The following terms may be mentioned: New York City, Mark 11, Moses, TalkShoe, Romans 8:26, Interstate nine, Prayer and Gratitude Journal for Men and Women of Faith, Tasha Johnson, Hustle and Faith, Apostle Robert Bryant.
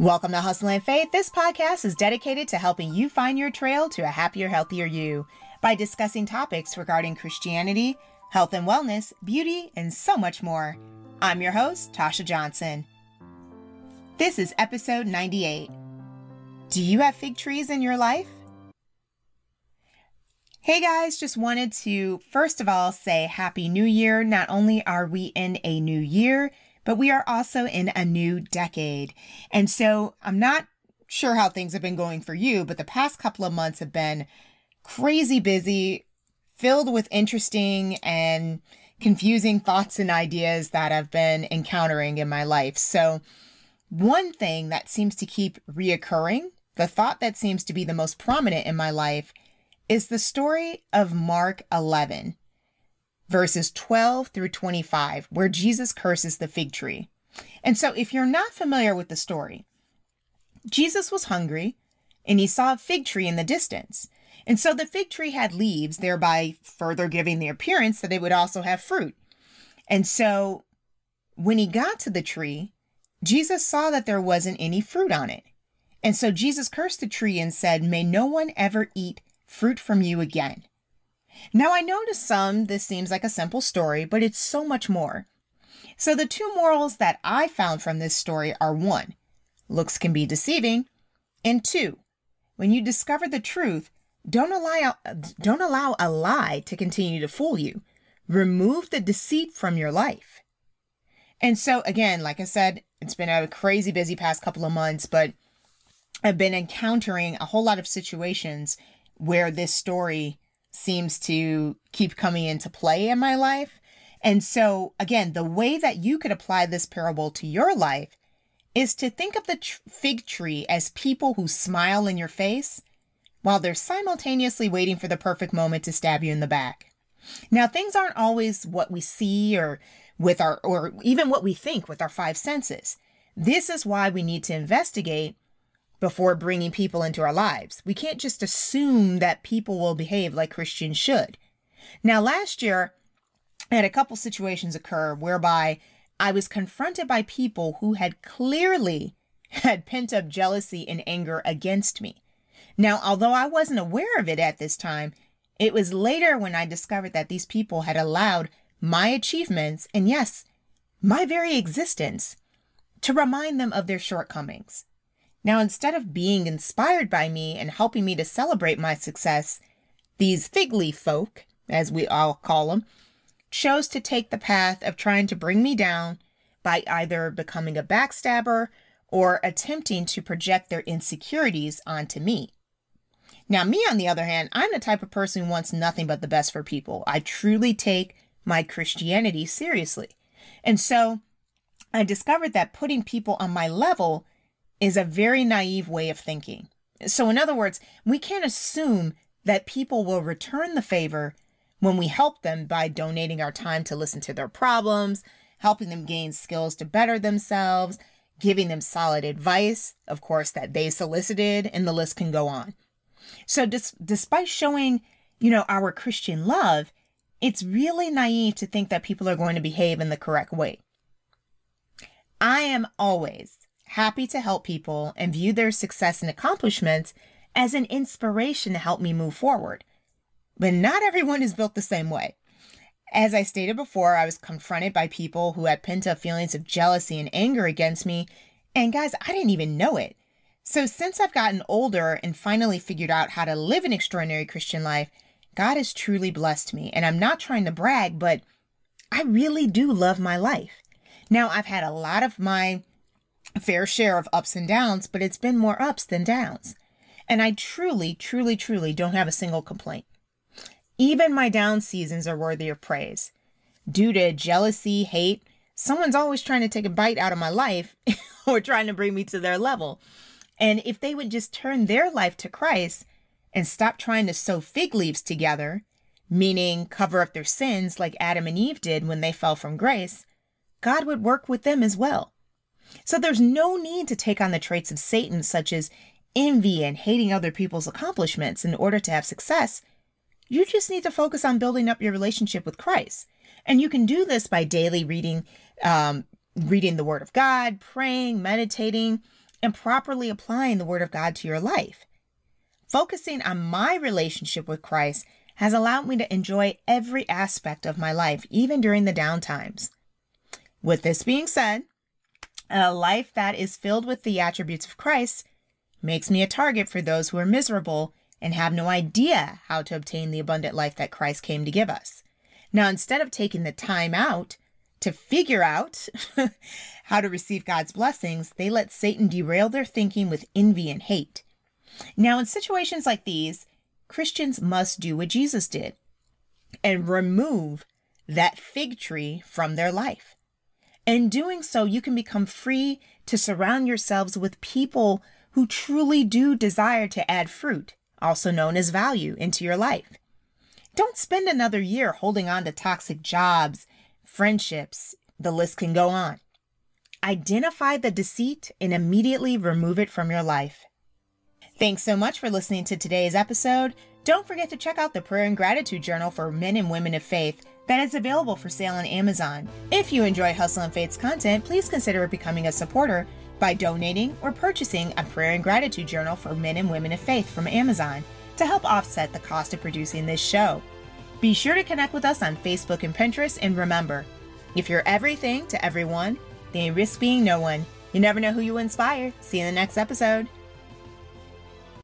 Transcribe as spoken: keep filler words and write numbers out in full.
Welcome to Hustle and Faith. This podcast is dedicated to helping you find your trail to a happier, healthier you by discussing topics regarding Christianity, health and wellness, beauty, and so much more. I'm your host, Tasha Johnson. This is episode ninety-eight. Do you have fig trees in your life? Hey guys, just wanted to first of all say Happy New Year. Not only are we in a new year, but we are also in a new decade. And so I'm not sure how things have been going for you, but the past couple of months have been crazy busy, filled with interesting and confusing thoughts and ideas that I've been encountering in my life. So one thing that seems to keep reoccurring, the thought that seems to be the most prominent in my life, is the story of Mark eleven. Verses twelve through twenty-five, where Jesus curses the fig tree. And so if you're not familiar with the story, Jesus was hungry and he saw a fig tree in the distance. And so the fig tree had leaves, thereby further giving the appearance that it would also have fruit. And so when he got to the tree, Jesus saw that there wasn't any fruit on it. And so Jesus cursed the tree and said, "May no one ever eat fruit from you again." Now, I know to some this seems like a simple story, but it's so much more. So the two morals that I found from this story are one, looks can be deceiving, and two, when you discover the truth, don't allow, don't allow a lie to continue to fool you. Remove the deceit from your life. And so again, like I said, it's been a crazy busy past couple of months, but I've been encountering a whole lot of situations where this story seems to keep coming into play in my life. And so again, the way that you could apply this parable to your life is to think of the tr- fig tree as people who smile in your face while they're simultaneously waiting for the perfect moment to stab you in the back. Now, things aren't always what we see or with our, or even what we think with our five senses. This is why we need to investigate before bringing people into our lives. We can't just assume that people will behave like Christians should. Now, last year, I had a couple situations occur whereby I was confronted by people who had clearly had pent up jealousy and anger against me. Now, although I wasn't aware of it at this time, it was later when I discovered that these people had allowed my achievements, and yes, my very existence, to remind them of their shortcomings. Now, instead of being inspired by me and helping me to celebrate my success, these fig leaf folk, as we all call them, chose to take the path of trying to bring me down by either becoming a backstabber or attempting to project their insecurities onto me. Now, me, on the other hand, I'm the type of person who wants nothing but the best for people. I truly take my Christianity seriously. And so I discovered that putting people on my level is a very naive way of thinking. So in other words, we can't assume that people will return the favor when we help them by donating our time to listen to their problems, helping them gain skills to better themselves, giving them solid advice, of course, that they solicited, and the list can go on. So dis- despite showing, you know, our Christian love, it's really naive to think that people are going to behave in the correct way. I am always happy to help people and view their success and accomplishments as an inspiration to help me move forward. But not everyone is built the same way. As I stated before, I was confronted by people who had pent up feelings of jealousy and anger against me. And guys, I didn't even know it. So since I've gotten older and finally figured out how to live an extraordinary Christian life, God has truly blessed me. And I'm not trying to brag, but I really do love my life. Now, I've had a lot of my fair share of ups and downs, but it's been more ups than downs. And I truly, truly, truly don't have a single complaint. Even my down seasons are worthy of praise. Due to jealousy, hate, someone's always trying to take a bite out of my life or trying to bring me to their level. And if they would just turn their life to Christ and stop trying to sew fig leaves together, meaning cover up their sins like Adam and Eve did when they fell from grace, God would work with them as well. So there's no need to take on the traits of Satan, such as envy and hating other people's accomplishments in order to have success. You just need to focus on building up your relationship with Christ. And you can do this by daily reading, um, reading the Word of God, praying, meditating, and properly applying the Word of God to your life. Focusing on my relationship with Christ has allowed me to enjoy every aspect of my life, even during the down times. With this being said, a life that is filled with the attributes of Christ makes me a target for those who are miserable and have no idea how to obtain the abundant life that Christ came to give us. Now, instead of taking the time out to figure out how to receive God's blessings, they let Satan derail their thinking with envy and hate. Now, in situations like these, Christians must do what Jesus did and remove that fig tree from their life. In doing so, you can become free to surround yourselves with people who truly do desire to add fruit, also known as value, into your life. Don't spend another year holding on to toxic jobs, friendships, the list can go on. Identify the deceit and immediately remove it from your life. Thanks so much for listening to today's episode. Don't forget to check out the Prayer and Gratitude Journal for Men and Women of Faith that is available for sale on Amazon. If you enjoy Hustle and Faith's content, please consider becoming a supporter by donating or purchasing a Prayer and Gratitude Journal for Men and Women of Faith from Amazon to help offset the cost of producing this show. Be sure to connect with us on Facebook and Pinterest, and remember, if you're everything to everyone, then you risk being no one. You never know who you inspire. See you in the next episode.